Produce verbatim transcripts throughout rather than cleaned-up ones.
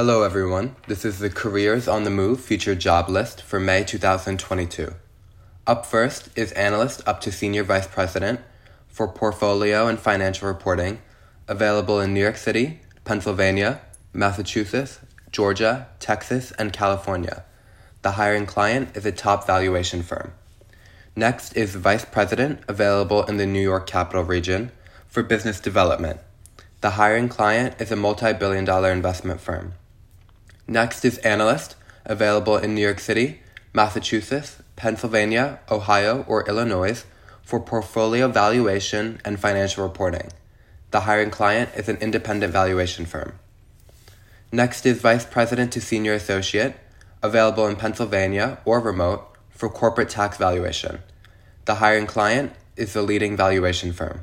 Hello everyone, this is the Careers on the Move feature job list for May two thousand twenty-two. Up first is Analyst up to Senior Vice President for Portfolio and Financial Reporting, available in New York City, Pennsylvania, Massachusetts, Georgia, Texas, and California. The hiring client is a top valuation firm. Next is Vice President, available in the New York Capital Region for Business Development. The hiring client is a multi-billion dollar investment firm. Next is Analyst, available in New York City, Massachusetts, Pennsylvania, Ohio, or Illinois for portfolio valuation and financial reporting. The hiring client is an independent valuation firm. Next is Vice President to Senior Associate, available in Pennsylvania or remote for corporate tax valuation. The hiring client is the leading valuation firm.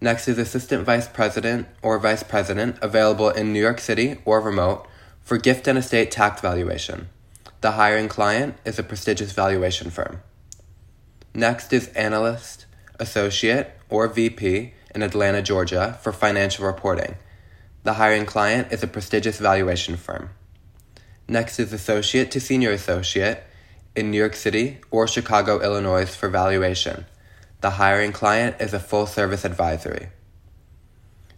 Next is Assistant Vice President or Vice President, available in New York City or remote for gift and estate tax valuation. The hiring client is a prestigious valuation firm. Next is Analyst, Associate, or V P in Atlanta, Georgia for financial reporting. The hiring client is a prestigious valuation firm. Next is Associate to Senior Associate in New York City or Chicago, Illinois for valuation. The hiring client is a full-service advisory.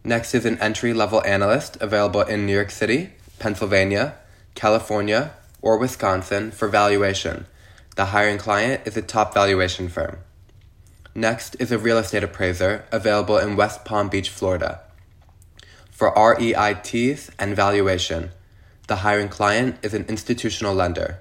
Next is an entry-level analyst available in New York City, Pennsylvania, California, or Wisconsin for valuation. The hiring client is a top valuation firm. Next is a real estate appraiser available in West Palm Beach, Florida for R E I Ts and valuation. The hiring client is an institutional lender.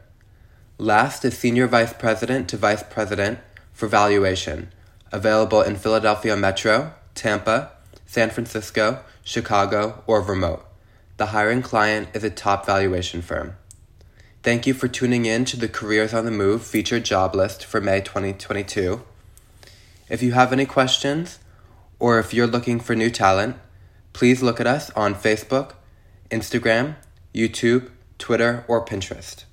Last is Senior Vice President to Vice President for valuation, available in Philadelphia Metro, Tampa, San Francisco, Chicago, or remote. The hiring client is a top valuation firm. Thank you for tuning in to the Careers on the Move featured job list for May twenty twenty-two. If you have any questions, or if you're looking for new talent, please look at us on Facebook, Instagram, YouTube, Twitter, or Pinterest.